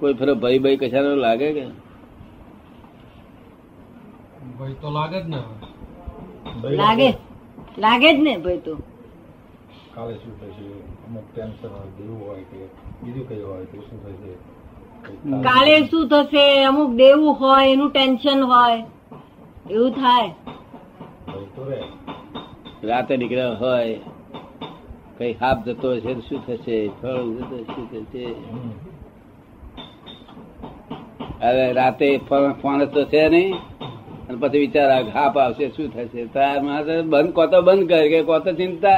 કોઈ ફરે ભય ભાઈ કશાનો લાગે કે ભય તો લાગે જ ને, લાગે લાગે જ ને ભય તો. કાલે શું થશે, અમુક કેન્સર દેવું હોય કે બીજું કયું હોય તો શું થશે, કાલે શું થશે, અમુક દેવું હોય એનું ટેન્શન હોય એવું થાય. રાતે નીકળ્યા હોય કઈ હાફ જતો હશે શું થશે, ફળ જતો શું થશે. હવે રાતે ફોન તો છે નહી અને પછી વિચાર હાફ આવશે શું થશે, તાર બંધ કોતો બંધ કરે કે કોતો ચિંતા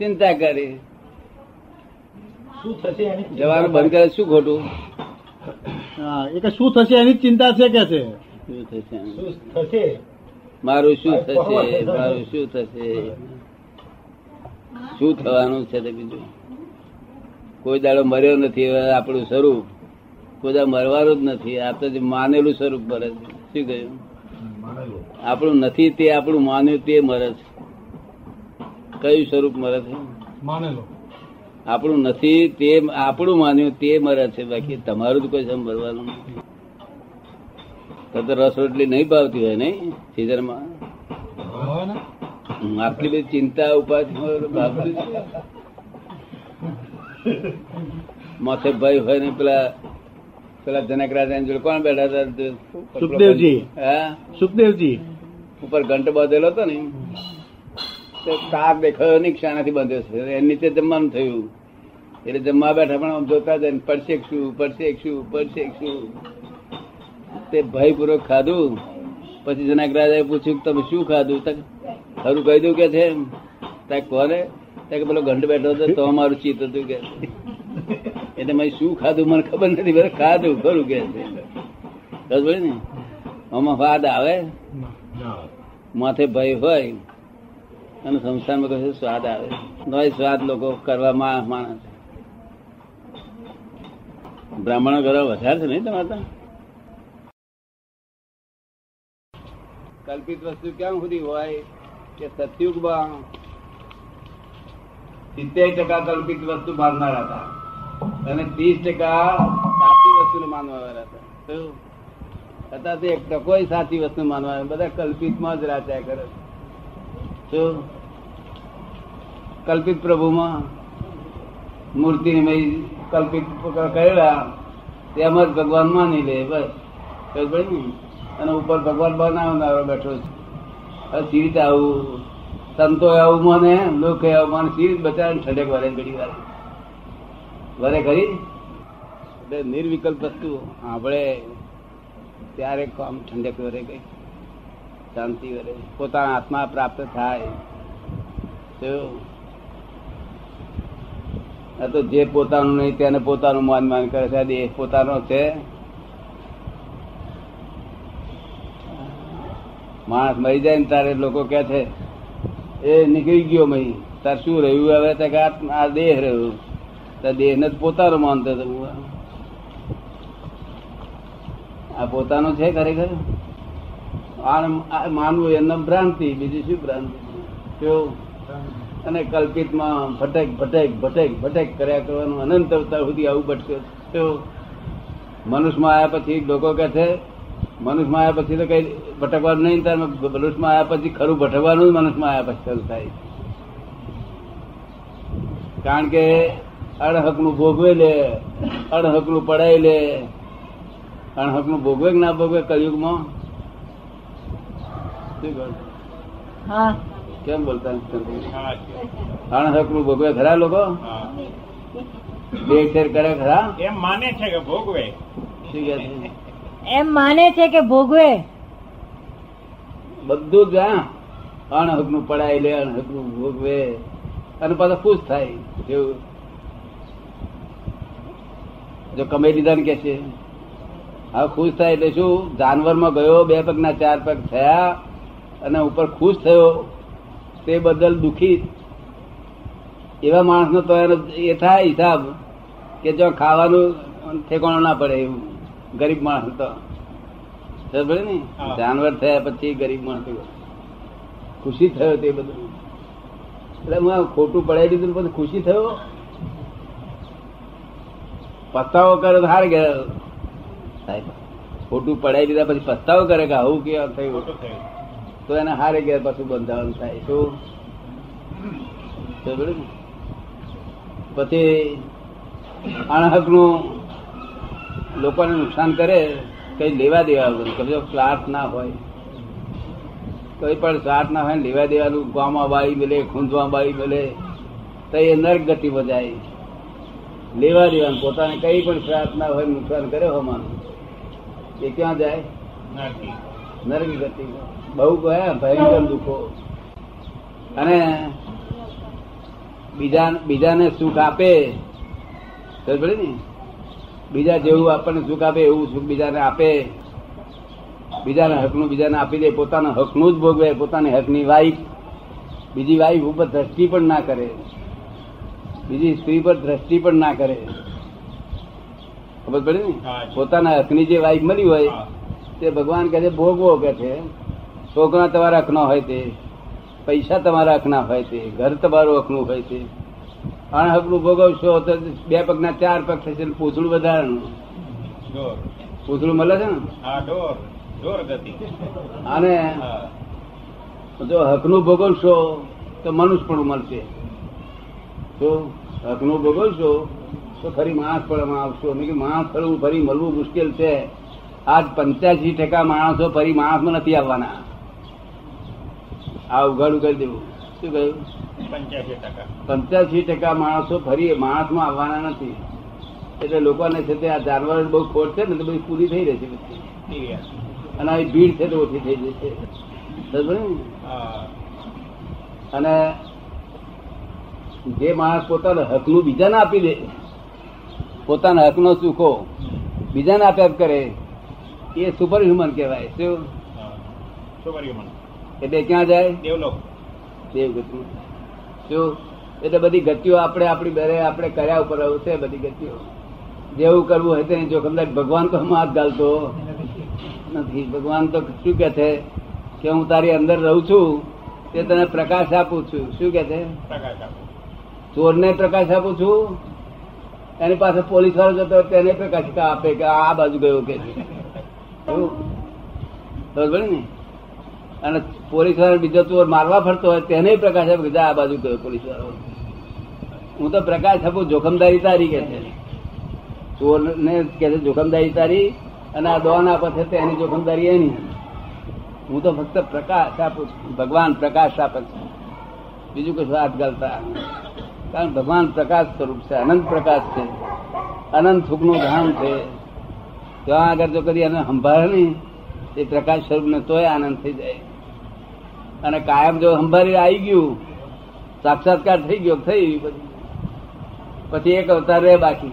ચિંતા કરી શું થશે જવાનું બંધ કરે શું ખોટું. એ શું થશે એની ચિંતા છે કે છે શું થશે મારું, શું થશે મારું, શું થશે, શું થવાનું છે. બીજું કોઈ દાડો મર્યો નથી આપણું સ્વરૂપ, કોઈ દાડો મરવાનું જ નથી. આ તો જે માનેલું સ્વરૂપ મરે છે. શું કહ્યું, આપણું નથી તે આપણું માન્યું તે મરે છે. કયું સ્વરૂપ મરે છે, માનેલું. આપણું નથી તે આપણું માન્યું તે મરે છે, બાકી તમારું જ કોઈ સંભળવાનું નથી. તો રસ રોટલી નહીં ભાવતી હોય નઈ સીઝન માં, આટલી બધી ચિંતા ઉપાધિ માથે ભાઈ હોય ને. પેલા જનકરાજ કોણ બેઠા હતા, સુખદેવજી. હા, સુખદેવજી ઉપર ઘંટ બાંધેલો હતો ને, તાર દેખાયો નહીં, શાણાથી બાંધ્યો છે, એ નીચે જમવાનું થયું એટલે જમવા બેઠા પણ આમ જોતા જાય પડશે શું પડશે શું પડશે શું. તે ભયપૂર્વક ખાધું. પછી જનકરાજાએ પૂછ્યું તમે શું ખાધું, ખરું કહી દઉં કે છે કોને, પેલો ઘંટ બેઠો હતો તો અમારું ચિત્ત હતું કે એટલે મેં શું ખાધું મને ખબર નથી, મને ખાધું ખરું કે છે. ખબર ને આમાં સ્વાદ આવે, માથે ભય હોય અને સંસ્થાનમાં કશું સ્વાદ આવે નો સ્વાદ લોકો કરવા માણસ. બ્રાહ્મણો કરવા વધારે છે નહીં તમારે, કલ્પિત વસ્તુ કેમ સુધી હોય કે સતયુગમાં 70% કલ્પિત વસ્તુ માનનારા હતા અને 30% સાચી વસ્તુ માનવાવાળા હતા. અત્યારે એક ટકો સાચી વસ્તુ માનવા, બધા કલ્પિતમાં જ રાચ્યા કરે. શું કલ્પિત પ્રભુમાં મૂર્તિને મેં કલ્પિત કરેલા તેમ જ ભગવાન માની લે બસ. ખબર ને, અને ઉપર ભગવાન બનાવનારો બેઠો છે. સીરીત આવું સંતો આવું મને લોકો આવું મને સીરીત બચાવે ઠંડક વારે ઘડી વારે વારે કરી એટલે નિર્વિકલ્પ વસ્તુ આપણે ત્યારે આમ ઠંડક વરે ગઈ શાંતિ વરે પોતાના આત્મા પ્રાપ્ત થાય. તો જે પોતાનું નહીં તેને પોતાનું માન કરે છે. દેહ પોતાનો છે, માણસ મરી જાય ને તારે લોકો કે છે એ નીકળી ગયો મહી, તાર શું રહ્યું હવે, તે આ દેહ રહ્યું, તાર દેહ ને પોતાનો માનતો હતો. આ પોતાનો છે ખરેખર, આ માનવું એમને ભ્રાંતિ, બીજી શું ભ્રાંતિ. અને કલ્પિતમાં ભટક ભટક ભટક ભટક કર્યા કરવાનું અનંત અવતાર સુધી આવું ભટક્યો. મનુષ્યમાં આવ્યા પછી લોકો કે છે મનુષ્યમાં આવ્યા પછી તો કઈ ભટકવાનું નહીં, તાર મનુષ્યમાં આવ્યા પછી ખરું ભટકવાનું મનુષ્યમાં આવ્યા પછી ખરું થાય. કારણ કે અણહકનું ભોગવે લે, અણહકનું પડાય લે. અણહકનું ભોગવે કે ના ભોગવે કલયુગમાં, કેમ બોલતા અણહકનું ભોગવે ખરા લોકો, બેઠેર કરે ખરા, એમ માને છે કે ભોગવે. શું કે છે, એમ માને છે કે ભોગવે બધું જ. અણહક નું પડાય લે, અણહક નું ભોગવે અને પાછો ખુશ થાય. જો કમાઈ લીધા ને કે છે હવે ખુશ થાય એટલે શું, જાનવર માં ગયો 2 પગના 4 પગ થયા અને ઉપર ખુશ થયો તે બદલ દુઃખી. એવા માણસ નો તો એ થાય હિસાબ કે જો ખાવાનું ઠેકાણું ના પડે એવું ગરીબ માણસ હતો. ખબર ને, જાનવર થયા પછી ગરીબ માણસ ખુશી થયો તે બધું. એટલે ખોટું પડાવી દીધું પછી ખુશી થયો, પસ્તાવો કર્યો હાર ગયો. સાહેબ ખોટું પડાવી દીધા પછી પસ્તાવો કરે કે આવું કે થયું તો એને હારે ઘેર પાછું બંધાવાનું થાય. શું પછી અણહકનું લોકોને નુકસાન કરે કઈ લેવા દેવાનું કદાચ સ્વાર્થ ના હોય, કઈ પણ સ્વાર્થ ના હોય ને લેવા દેવાનું ગામમાં બાઈ મળે ખૂંદમાં બાઈ મળે તો એ નર્ક ગતિ બજાય. લેવા દેવાનું પોતાને કઈ પણ સ્વાર્થ ના હોય નુકસાન કરે હોવાનું એ ક્યાં જાય? નર્ક ગતિ. બહુ ગયા ભયંકર દુઃખો. અને બીજાને સુખ આપે તો ભલે ને બીજા જેવું આપણને સુખ આપે એવું સુખ બીજાને આપે, બીજાના હકનું બીજાને આપી દે, પોતાના હકનું જ ભોગવે, પોતાની હકની વાઈફ બીજી વાઈફ ઉપર દ્રષ્ટિ પણ ના કરે, બીજી સ્ત્રી પર દ્રષ્ટિ પણ ના કરે. ખબર પડે ને પોતાના હકની જે વાઈફ મળી હોય તે ભગવાન કહે છે ભોગવો, કે છે છોકરા તમારા હકના હોય તે, પૈસા તમારા હકના હોય તે, ઘર તમારું હકનું હોય તે. અણહકનું ભોગવશો તો બે પગના ચાર પગ થશે, પૂછડું વધારાનું પૂછડું મળે છે ને. અને જો હકનું ભોગવશો તો મનુષ્ય પણ મળશે. જો હકનું ભોગવશો તો ફરી માણસ પણ આવશો, કે માણસ ફરવું ફરી મળવું મુશ્કેલ છે. આજ 85% માણસો ફરી માણસમાં નથી આવવાના. આ ઉઘાડું કરી દેવું. શું કહ્યું? 85% માણસો ફરી માણસમાં આવવાના નથી. એટલે લોકોને છે તે આ જાનવર બહુ ખોટ છે ને તો બધી પૂરી થઈ રહેશે પછી, અને આ ભીડ છે તો ઓછી થઈ જશે. અને જે માણસ પોતાના હકનું બીજાને આપી દે, પોતાના હકનો સુખો બીજાને આપે કરે, એ સુપર હ્યુમન કહેવાય. શું સુપર હ્યુમન? એટલે ક્યાં જાય? દેવગતિ. શું એટલે બધી ગતિઓ આપણે આપણી બેરે આપણે કર્યા ઉપર આવશે. બધી ગતિઓ જેવું કરવું હોય તેને જોખમદાર. ભગવાન તો હાથ ગાલતો નથી. ભગવાન તો શું કહે છે કે હું તારી અંદર રહું છું તે તને પ્રકાશ આપું છું. શું કહે છે? પ્રકાશ આપું. ચોરને પ્રકાશ આપું છું, એની પાસે પોલીસ વાળો જતો તેને પ્રકાશ આપે કે આ બાજુ ગયો કે ને. અને પોલીસ વાળો બીજો ચોર મારવા ફરતો હોય તેને પ્રકાશ આપે કે આ બાજુ ગયો પોલીસ વાળો. હું તો પ્રકાશ આપું, જોખમદારી તારી કે છે. ચોર ને કે છે જોખમદારી તારી, અને આ દોન આપે છે તેની જોખમદારી એની. હું તો ફક્ત પ્રકાશ આપું. ભગવાન પ્રકાશ આપે છે, બીજું કશું હાથ ગાલતા. કારણ ભગવાન પ્રકાશ સ્વરૂપ છે, અનંત પ્રકાશ છે, અનંત સુખનું ધામ છે. ત્યાં આગળ જો કદી એને સંભાળે નહીં એ પ્રકાશ સ્વરૂપને તોય આનંદ થઈ જાય. અને કાયમ જો સંભાળી આવી ગયું, સાક્ષાત્કાર થઈ ગયો, થઈ પછી એક અવતાર રહે બાકી.